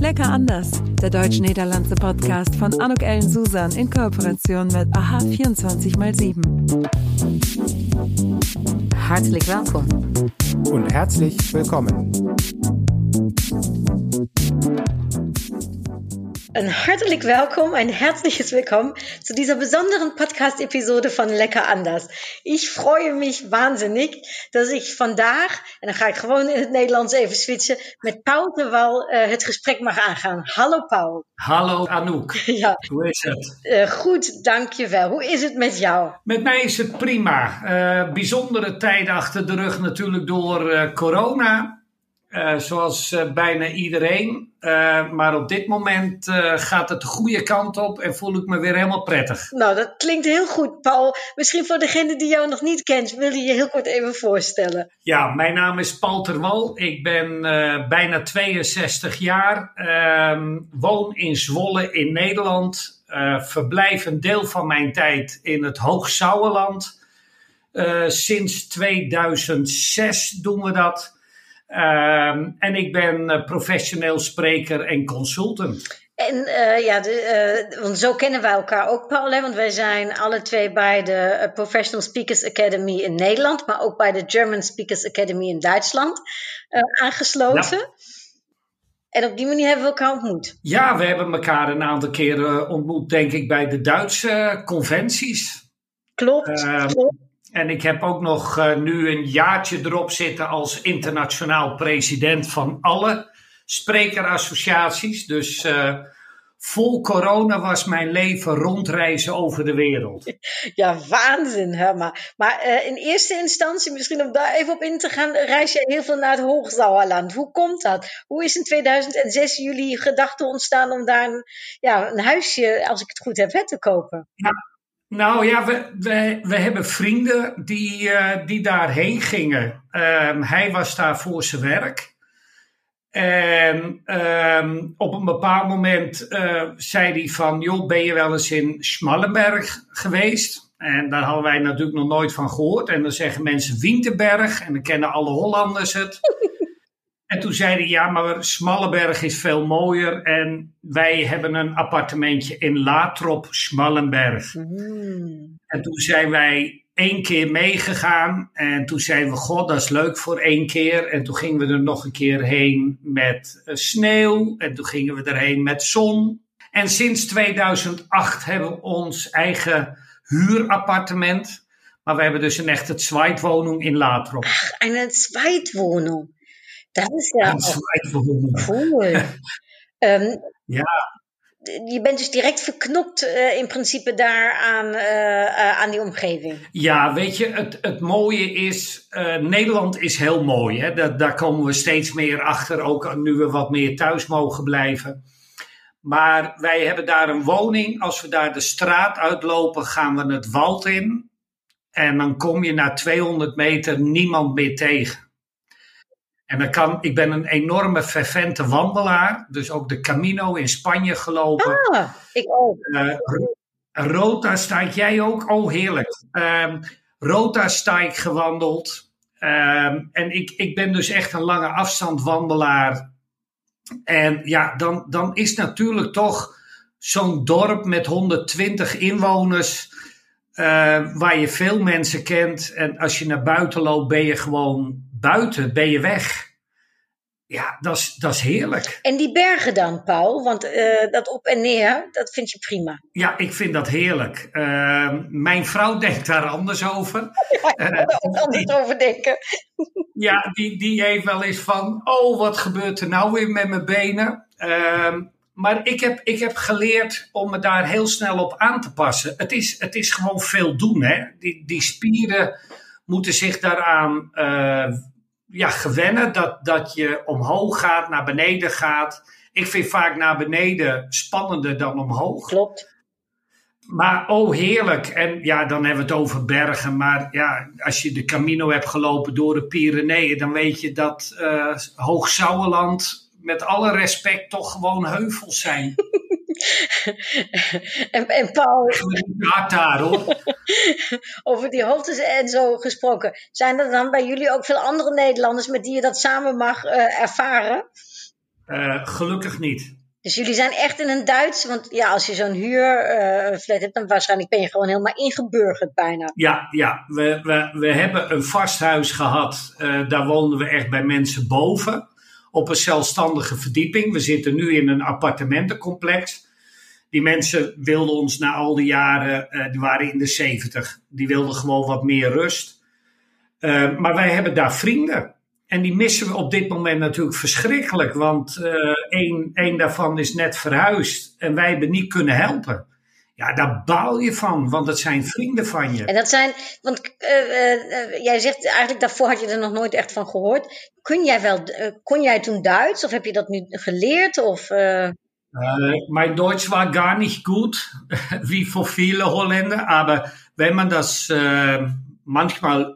Lekker Anders, der deutsch-niederlandse Podcast von Anouk Ellen Susan in Kooperation mit AHA24x7. Herzlich willkommen. Und herzlich willkommen. Ein herzlich willkommen, ein herzliches Willkommen zu dieser besonderen Podcast-Episode von Lekker Anders. Ich freue mich waanzinnig, dass ich vandaag, en dan ga ik gewoon in het Nederlands even switchen, met Paul ter Wal het gesprek mag aangaan. Hallo Paul. Hallo Anouk. Ja. Hoe is het? Goed, dankjewel. Hoe is het met jou? Met mij is het prima. Bijzondere tijden achter de rug natuurlijk door corona. Zoals bijna iedereen. Maar op dit moment gaat het de goede kant op en voel ik me weer helemaal prettig. Nou, dat klinkt heel goed, Paul. Misschien voor degene die jou nog niet kent, wil je heel kort even voorstellen. Ja, mijn naam is Paul ter Wal. Ik ben bijna 62 jaar. Woon in Zwolle in Nederland. Verblijf een deel van mijn tijd in het Hoog Sauerland. Sinds 2006 doen we dat. En ik ben professioneel spreker en consultant. En want zo kennen wij elkaar ook, Paul. Hè? Want wij zijn alle twee bij de Professional Speakers Academy in Nederland. Maar ook bij de German Speakers Academy in Duitsland aangesloten. Ja. En op die manier hebben we elkaar ontmoet. Ja, we hebben elkaar een aantal keren ontmoet, denk ik, bij de Duitse conventies. Klopt, klopt. En ik heb ook nog nu een jaartje erop zitten als internationaal president van alle sprekerassociaties. Dus vol corona was mijn leven rondreizen over de wereld. Ja, waanzin, hè. Maar in eerste instantie, misschien om daar even op in te gaan, reis je heel veel naar het Hoog Sauerland. Hoe komt dat? Hoe is in 2006 jullie gedachten ontstaan om daar een huisje, als ik het goed heb, te kopen? Ja. Nou ja, we hebben vrienden die daarheen gingen. Hij was daar voor zijn werk. En op een bepaald moment zei hij van, joh, ben je wel eens in Schmallenberg geweest? En daar hadden wij natuurlijk nog nooit van gehoord. En dan zeggen mensen Winterberg en dan kennen alle Hollanders het. En toen zei hij, ja, maar Schmallenberg is veel mooier en wij hebben een appartementje in Latrop, Schmallenberg. Mm. En toen zijn wij 1 keer meegegaan en toen zeiden we, god, dat is leuk voor 1 keer. En toen gingen we er nog een keer heen met sneeuw en toen gingen we erheen met zon. En sinds 2008 hebben we ons eigen huurappartement, maar we hebben dus een echte Zweitwohnung in Latrop. Ach, een Zweitwohnung. Dat is ja cool. Ja. Je bent dus direct verknopt in principe daar aan die omgeving. Ja, weet je, het mooie is, Nederland is heel mooi. Hè? Daar komen we steeds meer achter, ook nu we wat meer thuis mogen blijven. Maar wij hebben daar een woning. Als we daar de straat uitlopen, gaan we het wald in. En dan kom je na 200 meter niemand meer tegen. En ik ben een enorme fervente wandelaar. Dus ook de Camino in Spanje gelopen. Ah, ik ook. Rota Stijk, jij ook? Oh, heerlijk. Rota Stijk gewandeld. En ik ben dus echt een lange afstandwandelaar. En ja, dan is natuurlijk toch zo'n dorp met 120 inwoners... waar je veel mensen kent. En als je naar buiten loopt, ben je gewoon... Buiten ben je weg. Ja, dat is heerlijk. En die bergen dan, Paul? Want dat op en neer, dat vind je prima. Ja, ik vind dat heerlijk. Mijn vrouw denkt daar anders over. Ja, ik kan er ook anders over denken. Ja, die heeft wel eens van... Oh, wat gebeurt er nou weer met mijn benen? Maar ik heb geleerd om me daar heel snel op aan te passen. Het is gewoon veel doen, hè. Die spieren... moeten zich daaraan gewennen dat je omhoog gaat, naar beneden gaat. Ik vind vaak naar beneden spannender dan omhoog. Klopt. Maar oh heerlijk. En ja, dan hebben we het over bergen. Maar ja, als je de Camino hebt gelopen door de Pyreneeën... dan weet je dat Hoog Sauerland met alle respect toch gewoon heuvels zijn. en Paul... Hard daar, hoor. Over die hoofdes en zo gesproken. Zijn er dan bij jullie ook veel andere Nederlanders... met die je dat samen mag ervaren? Gelukkig niet. Dus jullie zijn echt in een Duits, want ja, als je zo'n huurflat hebt, dan waarschijnlijk ben je gewoon helemaal ingeburgerd bijna. Ja. We hebben een vast huis gehad. Daar woonden we echt bij mensen boven. Op een zelfstandige verdieping. We zitten nu in een appartementencomplex. Die mensen wilden ons na al die jaren, die waren in de 70. Die wilden gewoon wat meer rust. Maar wij hebben daar vrienden. En die missen we op dit moment natuurlijk verschrikkelijk. Want één daarvan is net verhuisd. En wij hebben niet kunnen helpen. Ja, daar baal je van. Want dat zijn vrienden van je. En dat zijn... Want jij zegt eigenlijk daarvoor had je er nog nooit echt van gehoord. Kon jij toen Duits? Of heb je dat nu geleerd? Of... mein Deutsch war gar nicht gut, wie für viele Holländer, aber wenn man das manchmal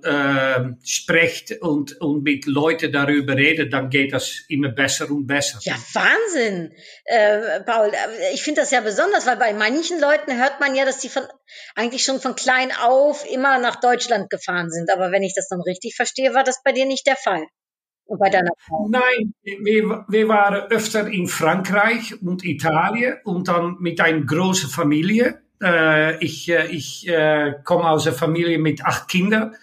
spricht und mit Leuten darüber redet, dann geht das immer besser und besser. Ja, Wahnsinn, Paul. Ich finde das ja besonders, weil bei manchen Leuten hört man ja, dass die eigentlich schon von klein auf immer nach Deutschland gefahren sind. Aber wenn ich das dann richtig verstehe, war das bei dir nicht der Fall. Nein, wir waren öfter in Frankreich und Italien und dann mit einer großen Familie. Ich komme aus einer Familie mit 8 Kindern.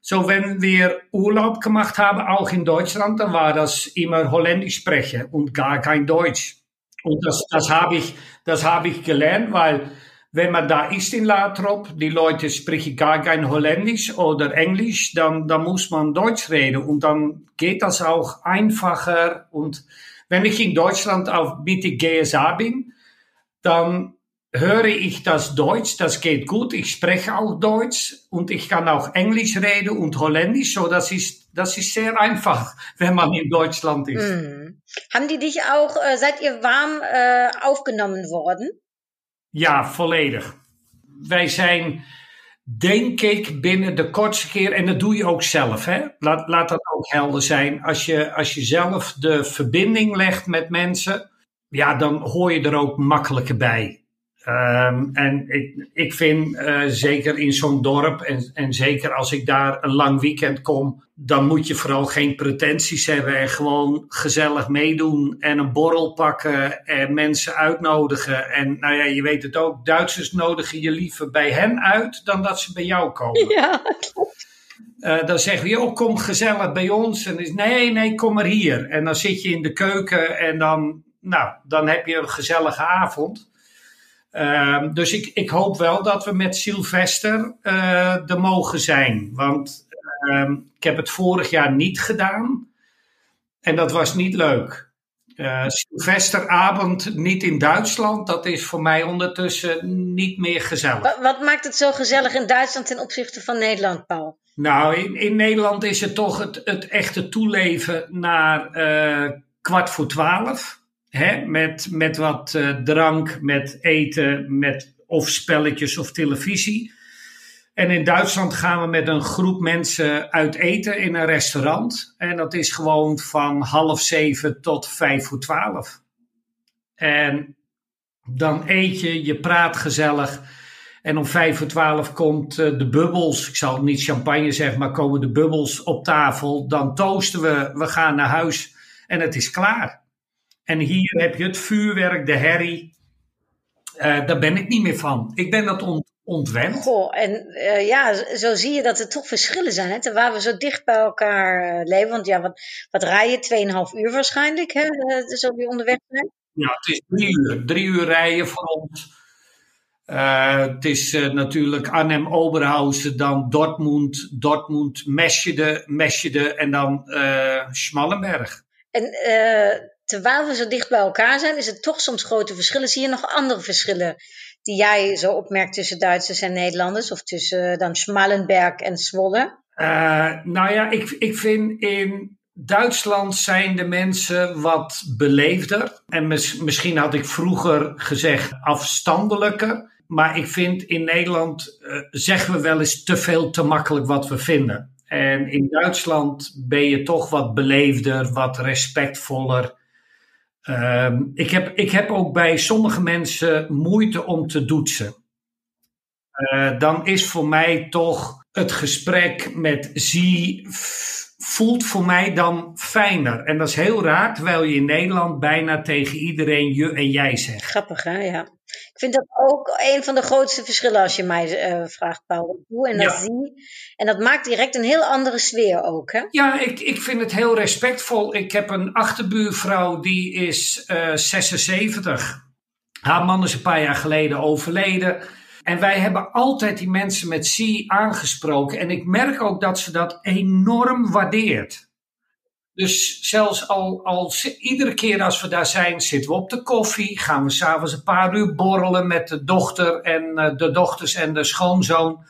So, wenn wir Urlaub gemacht haben, auch in Deutschland, dann war das immer Holländisch sprechen und gar kein Deutsch. Und das habe ich gelernt, weil wenn man da ist in Latrop, die Leute sprechen gar kein Holländisch oder Englisch, dann muss man Deutsch reden und dann geht das auch einfacher. Und wenn ich in Deutschland mit der GSA bin, dann höre ich das Deutsch, das geht gut. Ich spreche auch Deutsch und ich kann auch Englisch reden und Holländisch. So, das ist sehr einfach, wenn man in Deutschland ist. Mhm. Haben die dich auch, seid ihr warm aufgenommen worden? Ja, volledig. Wij zijn, denk ik, binnen de kortste keer, en dat doe je ook zelf, hè? Laat dat ook helder zijn. Als je zelf de verbinding legt met mensen, ja, dan hoor je er ook makkelijker bij. En ik vind, zeker in zo'n dorp, en zeker als ik daar een lang weekend kom, dan moet je vooral geen pretenties hebben en gewoon gezellig meedoen en een borrel pakken en mensen uitnodigen. En nou ja, je weet het ook, Duitsers nodigen je liever bij hen uit dan dat ze bij jou komen. Ja, klopt. Dan zeggen we, joh, kom gezellig bij ons. En dan is, nee, kom maar hier. En dan zit je in de keuken en dan heb je een gezellige avond. Dus ik hoop wel dat we met Sylvester er mogen zijn. Want ik heb het vorig jaar niet gedaan. En dat was niet leuk. Sylvesteravond niet in Duitsland. Dat is voor mij ondertussen niet meer gezellig. Wat maakt het zo gezellig in Duitsland ten opzichte van Nederland, Paul? Nou, in Nederland is het toch het echte toeleven naar 12:15. Hè, met wat drank, met eten, met of spelletjes of televisie. En in Duitsland gaan we met een groep mensen uit eten in een restaurant. En dat is gewoon van 6:30 tot 11:55. En dan eet je, je praat gezellig. En om 11:55 komt de bubbels, ik zal niet champagne zeggen, maar komen de bubbels op tafel. Dan toasten we gaan naar huis en het is klaar. En hier heb je het vuurwerk, de herrie. Daar ben ik niet meer van. Ik ben dat ontwend. Goh, en zo zie je dat er toch verschillen zijn. Hè? Terwijl we zo dicht bij elkaar leven. Want ja, wat rij je? 2,5 uur waarschijnlijk, hè? Zo weer onderweg zijn. Ja, het is 3 uur. 3 uur rijden voor ons. Het is natuurlijk Arnhem-Oberhausen, dan Dortmund, Meschede en dan Schmallenberg. En... terwijl we zo dicht bij elkaar zijn, is het toch soms grote verschillen. Zie je nog andere verschillen die jij zo opmerkt tussen Duitsers en Nederlanders? Of tussen dan Schmallenberg en Zwolle? Nou ja, ik vind in Duitsland zijn de mensen wat beleefder. En misschien had ik vroeger gezegd afstandelijker. Maar ik vind in Nederland zeggen we wel eens te veel te makkelijk wat we vinden. En in Duitsland ben je toch wat beleefder, wat respectvoller. Ik heb ook bij sommige mensen moeite om te doetsen. Dan is voor mij toch het gesprek met voelt voor mij dan fijner. En dat is heel raar, terwijl je in Nederland bijna tegen iedereen je en jij zegt. Grappig, hè? Ja. Ik vind dat ook een van de grootste verschillen als je mij vraagt, Paul. Hoe en dat zie. En dat maakt direct een heel andere sfeer ook, hè? Ja, ik vind het heel respectvol. Ik heb een achterbuurvrouw, die is 76. Haar man is een paar jaar geleden overleden. En wij hebben altijd die mensen met C aangesproken. En ik merk ook dat ze dat enorm waardeert. Dus zelfs iedere keer als we daar zijn, zitten we op de koffie. Gaan we s'avonds een paar uur borrelen met de dochter en de dochters en de schoonzoon.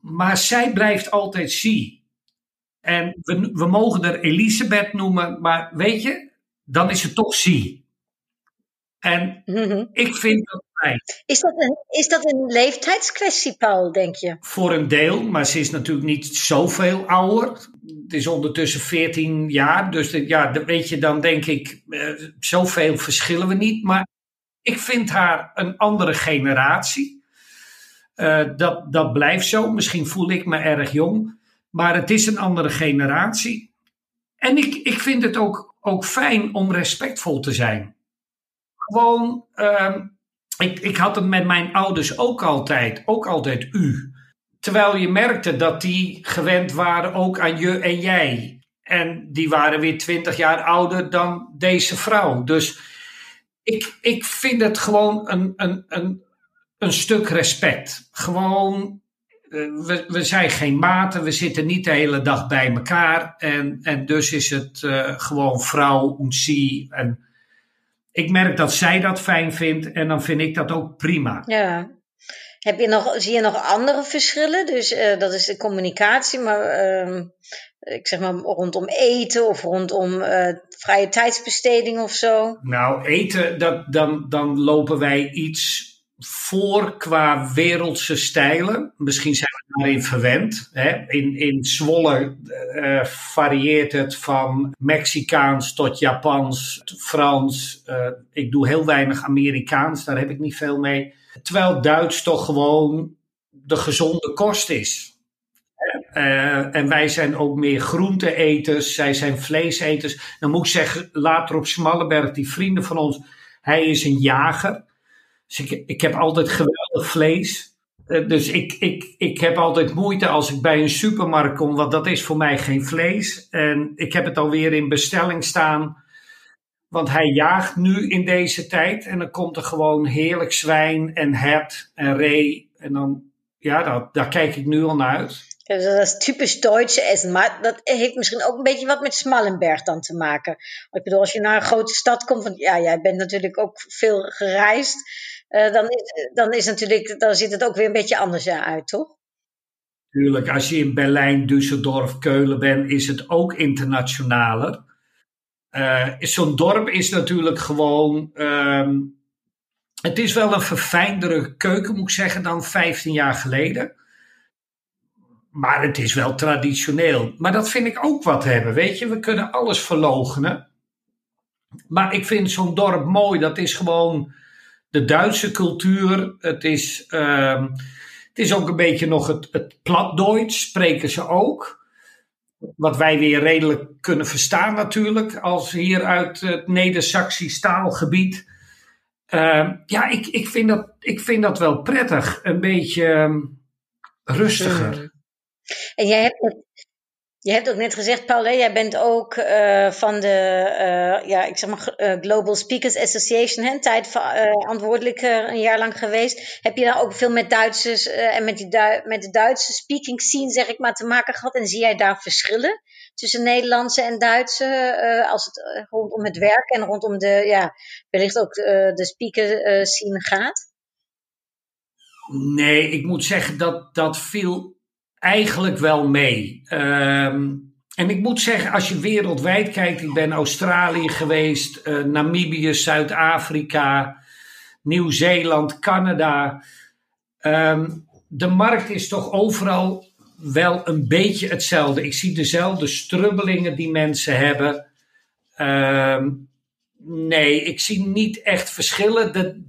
Maar zij blijft altijd C. En we mogen er Elisabeth noemen, maar weet je, dan is het toch C. En ik vind dat fijn. Is dat een leeftijdskwestie, Paul, denk je? Voor een deel, maar ze is natuurlijk niet zoveel ouder. Het is ondertussen 14 jaar, dus weet je, dan denk ik, zoveel verschillen we niet. Maar ik vind haar een andere generatie. Dat blijft zo, misschien voel ik me erg jong. Maar het is een andere generatie. En ik vind het ook fijn om respectvol te zijn. Gewoon, ik had het met mijn ouders ook altijd u. Terwijl je merkte dat die gewend waren ook aan je en jij. En die waren weer 20 jaar ouder dan deze vrouw. Dus ik vind het gewoon een stuk respect. Gewoon, we zijn geen maten, we zitten niet de hele dag bij elkaar. En dus is het gewoon vrouw en zie en... Ik merk dat zij dat fijn vindt en dan vind ik dat ook prima. Ja. Zie je nog andere verschillen? Dus dat is de communicatie, maar ik zeg maar rondom eten of rondom vrije tijdsbesteding of zo. Nou, eten, dan lopen wij iets voor qua wereldse stijlen. Misschien zijn we daarin verwend. Hè? In Zwolle varieert het van Mexicaans tot Japans, Frans. Ik doe heel weinig Amerikaans, daar heb ik niet veel mee. Terwijl Duits toch gewoon de gezonde kost is. En wij zijn ook meer groenteeters, zij zijn vleeseters. Dan moet ik zeggen, later op Schmallenberg, die vrienden van ons, hij is een jager. Dus ik heb altijd geweldig vlees. Dus ik heb altijd moeite als ik bij een supermarkt kom. Want dat is voor mij geen vlees. En ik heb het alweer in bestelling staan. Want hij jaagt nu in deze tijd. En dan komt er gewoon heerlijk zwijn en hert en ree. En dan, daar kijk ik nu al naar uit. Dat is typisch Duitse essen, maar dat heeft misschien ook een beetje wat met Schmallenberg dan te maken. Ik bedoel, als je naar een grote stad komt, jij bent natuurlijk ook veel gereisd, dan ziet het ook weer een beetje anders uit, toch? Tuurlijk, als je in Berlijn, Düsseldorf, Keulen bent, is het ook internationaler. Zo'n dorp is natuurlijk gewoon... het is wel een verfijndere keuken, moet ik zeggen, dan 15 jaar geleden. Maar het is wel traditioneel. Maar dat vind ik ook wat hebben, weet je. We kunnen alles verloochenen. Maar ik vind zo'n dorp mooi. Dat is gewoon de Duitse cultuur. Het is ook een beetje nog het Plattdeutsch. Spreken ze ook. Wat wij weer redelijk kunnen verstaan natuurlijk. Als hier uit het Nedersaksisch taalgebied. Ik vind dat wel prettig. Een beetje rustiger. En jij hebt ook net gezegd, Paul, hè, jij bent ook van de Global Speakers Association, hè, tijdverantwoordelijk een jaar lang geweest. Heb je daar ook veel met Duitsers en met de Duitse speaking scene, zeg ik maar, te maken gehad? En zie jij daar verschillen tussen Nederlandse en Duitse als het rondom het werk en rondom de, wellicht ook de speaker scene gaat? Nee, ik moet zeggen dat viel eigenlijk wel mee. En ik moet zeggen, als je wereldwijd kijkt... Ik ben Australië geweest, Namibië, Zuid-Afrika... Nieuw-Zeeland, Canada. De markt is toch overal wel een beetje hetzelfde. Ik zie dezelfde strubbelingen die mensen hebben. Nee, ik zie niet echt verschillen.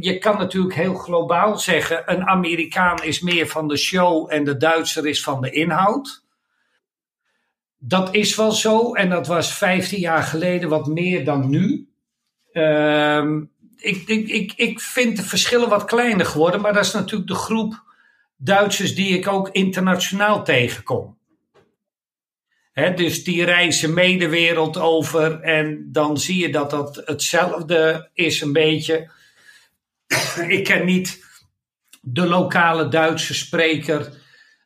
Je kan natuurlijk heel globaal zeggen... een Amerikaan is meer van de show... en de Duitser is van de inhoud. Dat is wel zo en dat was 15 jaar geleden wat meer dan nu. Ik vind de verschillen wat kleiner geworden, maar dat is natuurlijk de groep Duitsers die ik ook internationaal tegenkom. He, dus die reizen mee de wereld over en dan zie je dat dat hetzelfde is een beetje. Ik ken niet de lokale Duitse spreker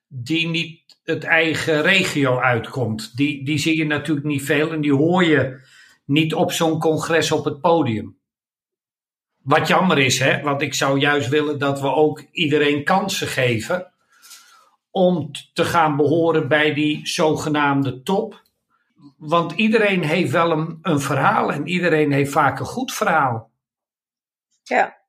die niet het eigen regio uitkomt. Die zie je natuurlijk niet veel en die hoor je niet op zo'n congres op het podium. Wat jammer is, hè? Want ik zou juist willen dat we ook iedereen kansen geven om te gaan behoren bij die zogenaamde top. Want iedereen heeft wel een verhaal en iedereen heeft vaak een goed verhaal. Ja,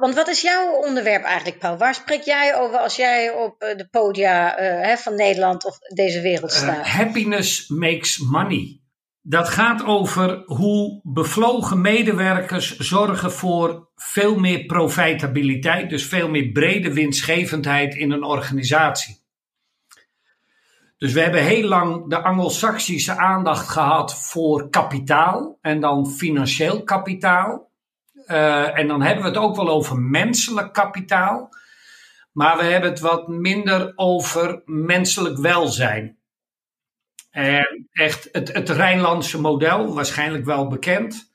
want wat is jouw onderwerp eigenlijk, Paul? Waar spreek jij over als jij op de podia van Nederland of deze wereld staat? Happiness makes money. Dat gaat over hoe bevlogen medewerkers zorgen voor veel meer profitabiliteit, dus veel meer brede winstgevendheid in een organisatie. Dus we hebben heel lang de Anglo-Saxische aandacht gehad voor kapitaal en dan financieel kapitaal. En dan hebben we het ook wel over menselijk kapitaal, maar we hebben het wat minder over menselijk welzijn. Echt het Rijnlandse model, waarschijnlijk wel bekend,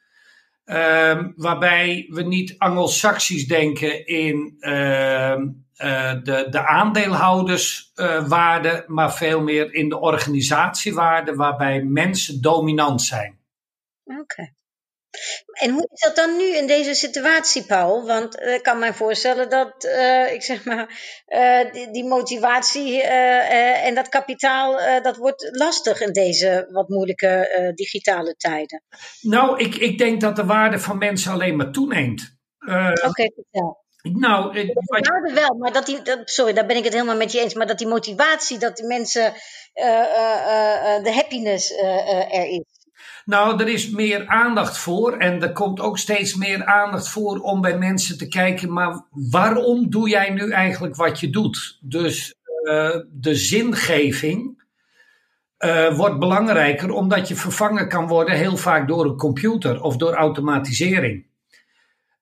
waarbij we niet Anglo-Saxisch denken in de aandeelhouderswaarde, maar veel meer in de organisatiewaarde, waarbij mensen dominant zijn. Oké. En hoe is dat dan nu in deze situatie, Paul? Want ik kan mij voorstellen dat die motivatie en dat kapitaal, dat wordt lastig in deze wat moeilijke digitale tijden. Nou, ik denk dat de waarde van mensen alleen maar toeneemt. Oké, ja. Nou, daar ben ik het helemaal met je eens. Maar dat die motivatie, dat die mensen de happiness er is. Nou, er is meer aandacht voor en er komt ook steeds meer aandacht voor om bij mensen te kijken, maar waarom doe jij nu eigenlijk wat je doet? Dus de zingeving wordt belangrijker omdat je vervangen kan worden heel vaak door een computer of door automatisering.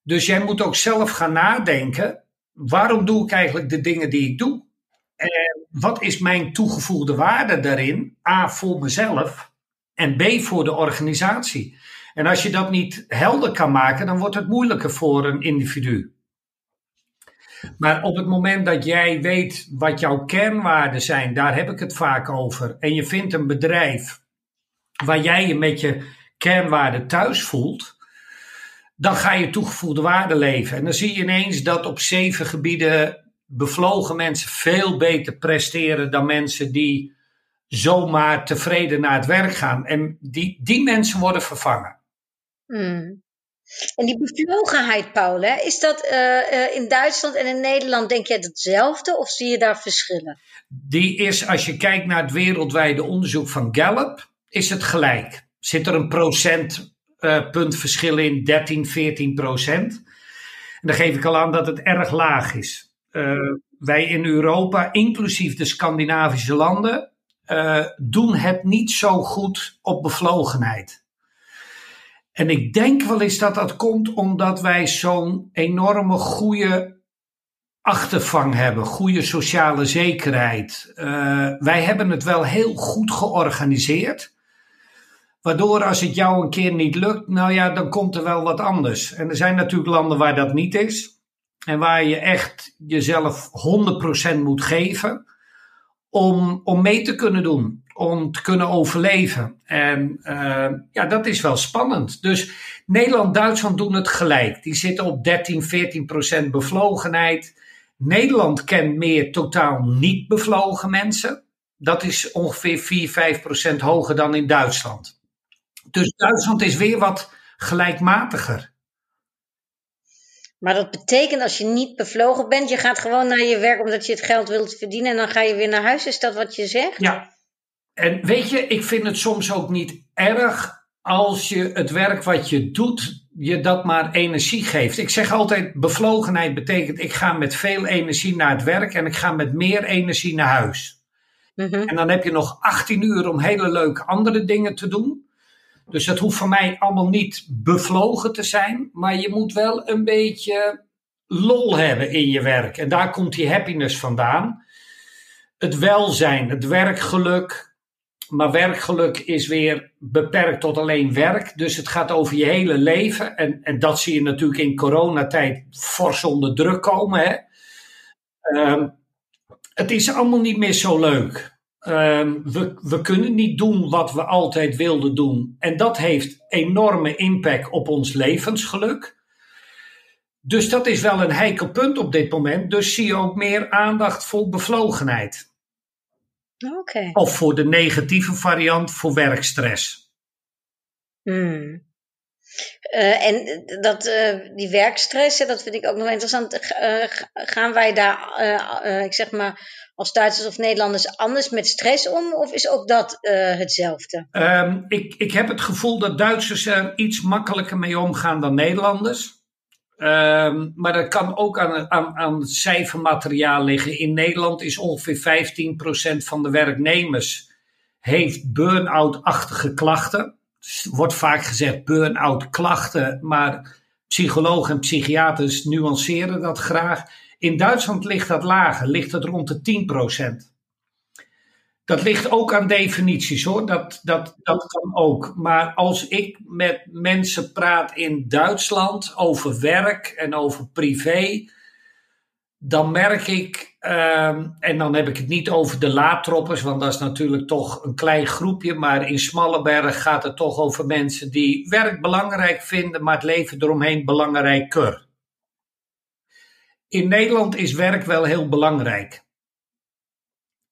Dus jij moet ook zelf gaan nadenken, waarom doe ik eigenlijk de dingen die ik doe? En wat is mijn toegevoegde waarde daarin? A, voor mezelf. En B, voor de organisatie. En als je dat niet helder kan maken, dan wordt het moeilijker voor een individu. Maar op het moment dat jij weet wat jouw kernwaarden zijn, daar heb ik het vaak over. En je vindt een bedrijf waar jij je met je kernwaarden thuis voelt, dan ga je toegevoegde waarde leven. En dan zie je ineens dat op 7 gebieden bevlogen mensen veel beter presteren dan mensen die zomaar tevreden naar het werk gaan. En die mensen worden vervangen. Hmm. En die bevlogenheid, Paul, hè? Is dat in Duitsland en in Nederland, denk jij hetzelfde of zie je daar verschillen? Die is, als je kijkt naar het wereldwijde onderzoek van Gallup, is het gelijk. Zit er een procentpunt verschil in, 13-14%. En dan geef ik al aan dat het erg laag is. Wij in Europa, inclusief de Scandinavische landen, doen het niet zo goed op bevlogenheid. En ik denk wel eens dat dat komt omdat wij zo'n enorme goede achtervang hebben. Goede sociale zekerheid. Wij hebben het wel heel goed georganiseerd. Waardoor als het jou een keer niet lukt, nou ja, dan komt er wel wat anders. En er zijn natuurlijk landen waar dat niet is. En waar je echt jezelf 100% moet geven. Om mee te kunnen doen, om te kunnen overleven. En dat is wel spannend. Dus Nederland, Duitsland doen het gelijk. Die zitten op 13-14% bevlogenheid. Nederland kent meer totaal niet bevlogen mensen. Dat is ongeveer 4-5% hoger dan in Duitsland. Dus Duitsland is weer wat gelijkmatiger. Maar dat betekent als je niet bevlogen bent, je gaat gewoon naar je werk omdat je het geld wilt verdienen en dan ga je weer naar huis. Is dat wat je zegt? Ja. En weet je, ik vind het soms ook niet erg als je het werk wat je doet, je dat maar energie geeft. Ik zeg altijd, bevlogenheid betekent ik ga met veel energie naar het werk en ik ga met meer energie naar huis. En dan heb je nog 18 uur om hele leuke andere dingen te doen. Dus dat hoeft voor mij allemaal niet bevlogen te zijn. Maar je moet wel een beetje lol hebben in je werk. En daar komt die happiness vandaan. Het welzijn, het werkgeluk. Maar werkgeluk is weer beperkt tot alleen werk. Dus het gaat over je hele leven. En dat zie je natuurlijk in coronatijd fors onder druk komen. Hè? Het is allemaal niet meer zo leuk. We kunnen niet doen wat we altijd wilden doen. En dat heeft enorme impact op ons levensgeluk. Dus dat is wel een heikel punt op dit moment. Dus zie je ook meer aandacht voor bevlogenheid. Okay. Of voor de negatieve variant voor werkstress. En dat, die werkstress, dat vind ik ook nog interessant. Gaan wij daar, ik zeg maar, als Duitsers of Nederlanders anders met stress om? Of is ook dat hetzelfde? Ik heb het gevoel dat Duitsers er iets makkelijker mee omgaan dan Nederlanders. Maar dat kan ook aan het cijfermateriaal liggen. In Nederland is ongeveer 15% van de werknemers heeft burn-out-achtige klachten. Dus wordt vaak gezegd burn-out klachten, maar psychologen en psychiaters nuanceren dat graag. In Duitsland ligt dat lager, ligt het rond de 10%. Dat ligt ook aan definities hoor, dat kan ook. Maar als ik met mensen praat in Duitsland over werk en over privé, dan merk ik, en dan heb ik het niet over de latroppers, want dat is natuurlijk toch een klein groepje, maar in Schmallenberg gaat het toch over mensen die werk belangrijk vinden, maar het leven eromheen belangrijker. In Nederland is werk wel heel belangrijk.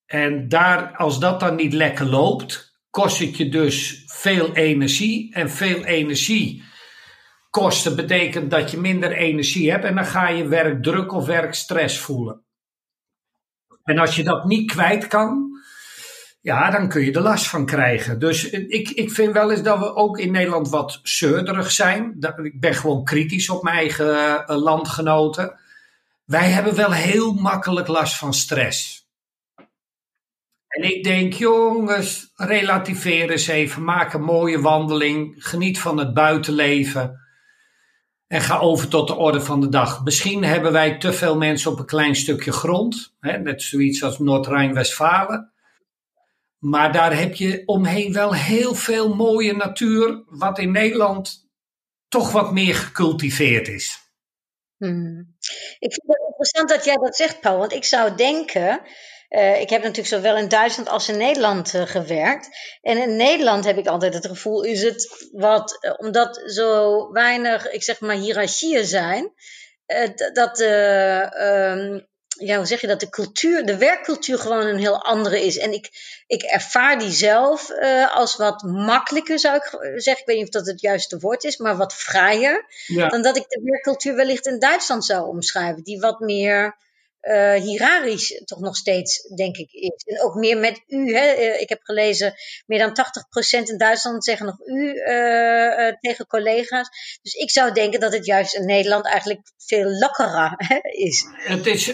En daar, als dat dan niet lekker loopt, kost het je dus veel energie. En veel energiekosten betekent dat je minder energie hebt. En dan ga je werkdruk of werkstress voelen. En als je dat niet kwijt kan, ja, dan kun je er last van krijgen. Dus ik vind wel eens dat we ook in Nederland wat zeurderig zijn. Ik ben gewoon kritisch op mijn eigen landgenoten. Wij hebben wel heel makkelijk last van stress. En ik denk, jongens, relativeer eens even, maak een mooie wandeling, geniet van het buitenleven en ga over tot de orde van de dag. Misschien hebben wij te veel mensen op een klein stukje grond, hè, net zoiets als Noord-Rijn-Westfalen. Maar daar heb je omheen wel heel veel mooie natuur, wat in Nederland toch wat meer gecultiveerd is. Ik vind het interessant dat jij dat zegt, Paul, want ik zou denken... ik heb natuurlijk zowel in Duitsland als in Nederland gewerkt. En in Nederland heb ik altijd het gevoel, is het wat, omdat zo weinig, ik zeg maar, hiërarchieën zijn, dat de cultuur, de werkcultuur gewoon een heel andere is. En ik ervaar die zelf als wat makkelijker, zou ik zeggen. Ik weet niet of dat het juiste woord is, maar wat vrijer. Ja. Dan dat ik de werkcultuur wellicht in Duitsland zou omschrijven. Die wat meer... hiërarchisch toch nog steeds, denk ik, is. En ook meer met u. Hè? Ik heb gelezen, meer dan 80% in Duitsland zeggen nog u tegen collega's. Dus ik zou denken dat het juist in Nederland eigenlijk veel lakkerer is.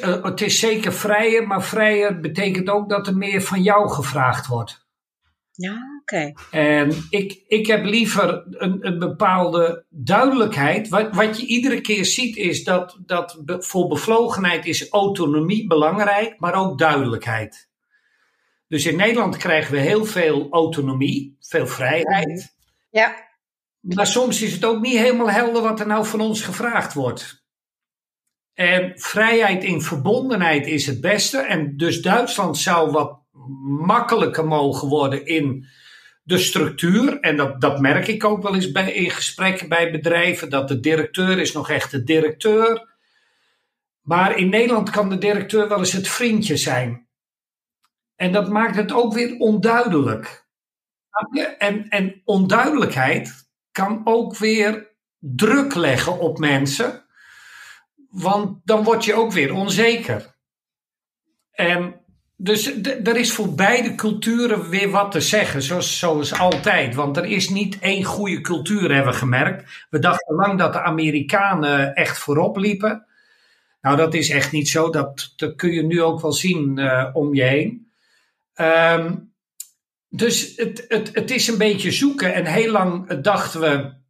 Het is zeker vrijer, maar vrijer betekent ook dat er meer van jou gevraagd wordt. Ja, oké. En ik heb liever een bepaalde duidelijkheid. Wat je iedere keer ziet is dat voor bevlogenheid is autonomie belangrijk, maar ook duidelijkheid. Dus in Nederland krijgen we heel veel autonomie, veel vrijheid. Ja. Maar soms is het ook niet helemaal helder wat er nou van ons gevraagd wordt. En vrijheid in verbondenheid is het beste. En dus Duitsland zou wat makkelijker mogen worden in de structuur. En dat merk ik ook wel eens in gesprekken bij bedrijven. Dat de directeur is nog echt de directeur. Maar in Nederland kan de directeur wel eens het vriendje zijn. En dat maakt het ook weer onduidelijk. En onduidelijkheid kan ook weer druk leggen op mensen. Want dan word je ook weer onzeker. En... Dus er is voor beide culturen weer wat te zeggen, zoals altijd. Want er is niet één goede cultuur, hebben we gemerkt. We dachten lang dat de Amerikanen echt voorop liepen. Nou, dat is echt niet zo. Dat kun je nu ook wel zien om je heen. Dus het is een beetje zoeken. En heel lang dachten we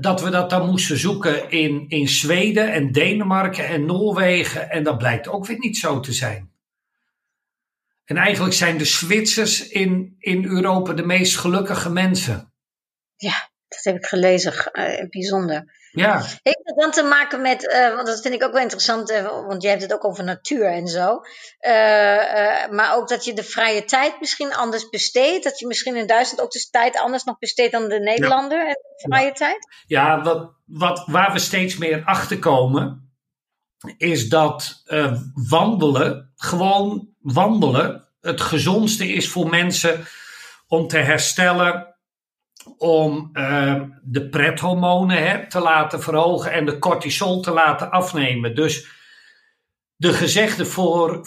dat we dat dan moesten zoeken in Zweden en Denemarken en Noorwegen. En dat blijkt ook weer niet zo te zijn. En eigenlijk zijn de Zwitsers in Europa de meest gelukkige mensen. Ja, dat heb ik gelezen. Bijzonder. Ja. Heeft dat dan te maken met, want dat vind ik ook wel interessant, want jij hebt het ook over natuur en zo. Maar ook dat je de vrije tijd misschien anders besteedt. Dat je misschien in Duitsland ook de tijd anders nog besteedt dan de Nederlander en de vrije tijd. Ja, waar we steeds meer achter komen, is dat wandelen, het gezondste is voor mensen om te herstellen. Om de prethormonen te laten verhogen en de cortisol te laten afnemen. Dus de gezegde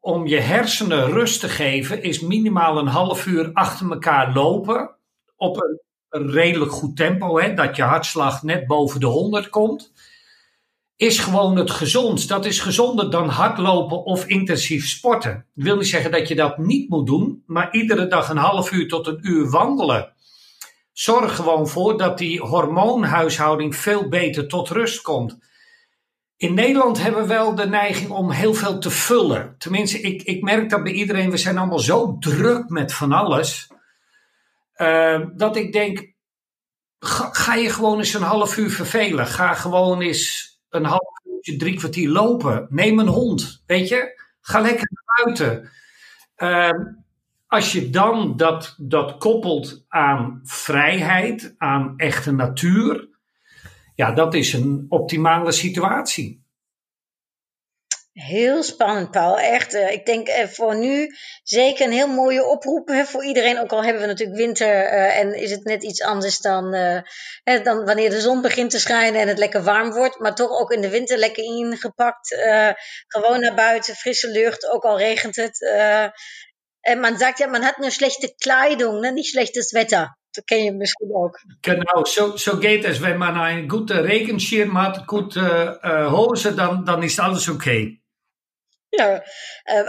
om je hersenen rust te geven is minimaal een half uur achter elkaar lopen. Op een redelijk goed tempo, dat je hartslag net boven de 100 komt. Is gewoon het gezondst. Dat is gezonder dan hardlopen of intensief sporten. Dat wil niet zeggen dat je dat niet moet doen. Maar iedere dag een half uur tot een uur wandelen. Zorg gewoon voor dat die hormoonhuishouding veel beter tot rust komt. In Nederland hebben we wel de neiging om heel veel te vullen. Tenminste, ik merk dat bij iedereen. We zijn allemaal zo druk met van alles. Dat ik denk, ga je gewoon eens een half uur vervelen. Ga gewoon eens een half uurtje, 3 kwartier lopen. Neem een hond, weet je. Ga lekker naar buiten. Als je dan dat koppelt aan vrijheid, aan echte natuur, ja, dat is een optimale situatie. Heel spannend, Paul. Echt. Ik denk voor nu zeker een heel mooie oproep voor iedereen. Ook al hebben we natuurlijk winter en is het net iets anders dan wanneer de zon begint te schijnen en het lekker warm wordt. Maar toch ook in de winter lekker ingepakt. Gewoon naar buiten, frisse lucht, ook al regent het. Man sagt ja, man hat nur schlechte Kleidung, ne? Nicht schlechtes Wetter. Das kennen wir bestimmt auch. Genau, so geht es. Wenn man einen guten Regenschirm hat, gute Hose, dann ist alles okay. Ja,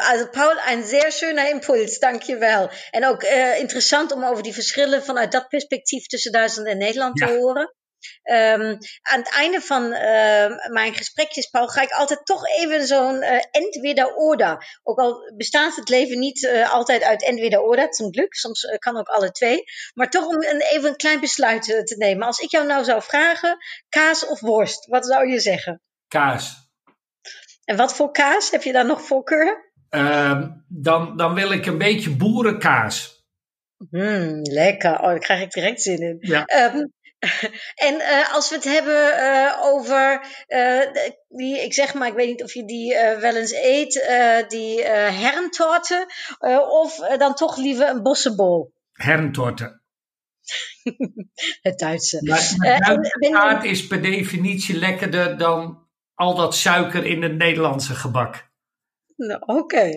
also Paul, ein sehr schöner Impuls, dankjewel. En ook interessant om over die verschillen vanuit dat perspectief tussen Duitsland en Nederland te horen. Aan het einde van mijn gesprekjes, Paul, ga ik altijd toch even zo'n entweder-oder. Ook al bestaat het leven niet altijd uit entweder-oder, zum Glück. Soms kan ook alle twee. Maar toch om even een klein besluit te nemen. Als ik jou nou zou vragen, kaas of worst, wat zou je zeggen? Kaas. En wat voor kaas? Heb je daar nog voorkeur? Dan wil ik een beetje boerenkaas. Lekker. Oh, daar krijg ik direct zin in. Ja. En als we het hebben over die, ik weet niet of je die wel eens eet, die herrentorten, of dan toch liever een bossenbol. Herrentorten. Het Duitse. De taart is per definitie lekkerder dan al dat suiker in het Nederlandse gebak. Nou, oké.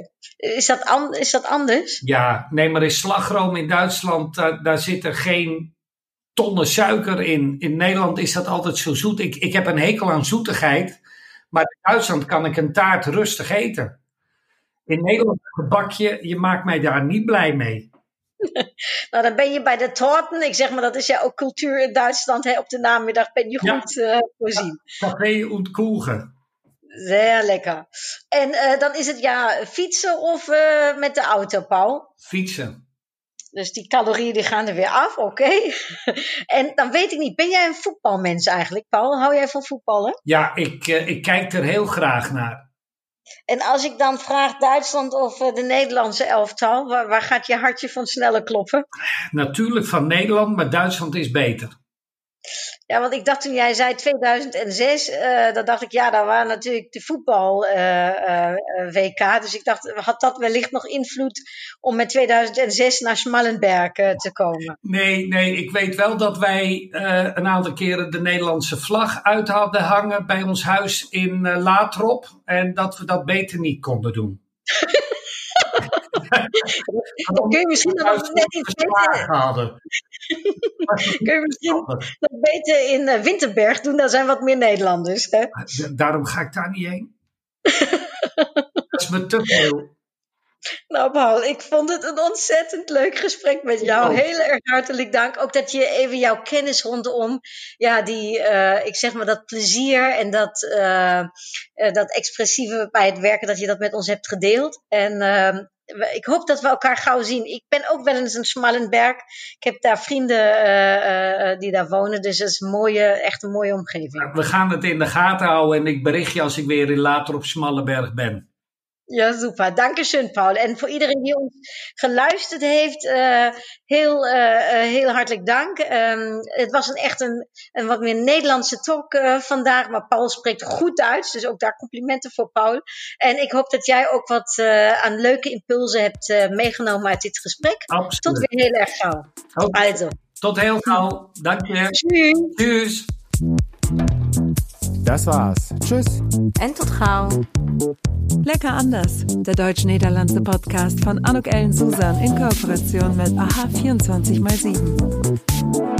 Is dat anders? Ja, nee, maar in slagroom in Duitsland, daar zit er geen tonnen suiker in. In Nederland is dat altijd zo zoet. Ik heb een hekel aan zoetigheid. Maar in Duitsland kan ik een taart rustig eten. In Nederland een bakje. Je maakt mij daar niet blij mee. Nou, dan ben je bij de torten. Dat is ja ook cultuur in Duitsland. Hè? Op de namiddag ben je goed voorzien. Kaffee und Kuchen. Zeer lekker. En dan is het fietsen of met de auto, Paul? Fietsen. Dus die calorieën die gaan er weer af, oké. En dan weet ik niet, ben jij een voetbalmens eigenlijk, Paul? Hou jij van voetballen? Ja, ik kijk er heel graag naar. En als ik dan vraag Duitsland of de Nederlandse elftal, waar gaat je hartje van sneller kloppen? Natuurlijk van Nederland, maar Duitsland is beter. Ja, want ik dacht toen jij zei 2006, dan dacht ik, daar waren natuurlijk de voetbal WK. Dus ik dacht, had dat wellicht nog invloed om met 2006 naar Schmallenberg te komen? Nee, ik weet wel dat wij een aantal keren de Nederlandse vlag uit hadden hangen bij ons huis in Latrop. En dat we dat beter niet konden doen. Dan kun je misschien nog net iets beter. Kun je misschien nog beter in Winterberg doen, daar zijn wat meer Nederlanders. Hè? Daarom ga ik daar niet heen. Dat is me te veel. Nou Paul, ik vond het een ontzettend leuk gesprek met jou. Ja. Heel erg hartelijk dank. Ook dat je even jouw kennis rondom, ja, die, ik zeg maar dat plezier en dat, dat expressieve bij het werken, dat je dat met ons hebt gedeeld. En ik hoop dat we elkaar gauw zien. Ik ben ook wel eens in Schmallenberg. Ik heb daar vrienden die daar wonen. Dus dat is een mooie, echt een mooie omgeving. We gaan het in de gaten houden en ik bericht je als ik weer later op Schmallenberg ben. Ja, super. Dankeschön, Paul. En voor iedereen die ons geluisterd heeft, heel hartelijk dank. Het was echt een wat meer Nederlandse talk vandaag, maar Paul spreekt goed Duits, dus ook daar complimenten voor, Paul. En ik hoop dat jij ook wat aan leuke impulsen hebt meegenomen uit dit gesprek. Absoluut. Tot weer heel erg gauw. Okay. Also. Tot heel gauw. Dank je. Tschüss. Tschüss. Das war's. Tschüss. En tot gauw. Lekker anders, der deutsch-niederlandse Podcast von Anouk Ellen Susan in Kooperation mit AHA24x7.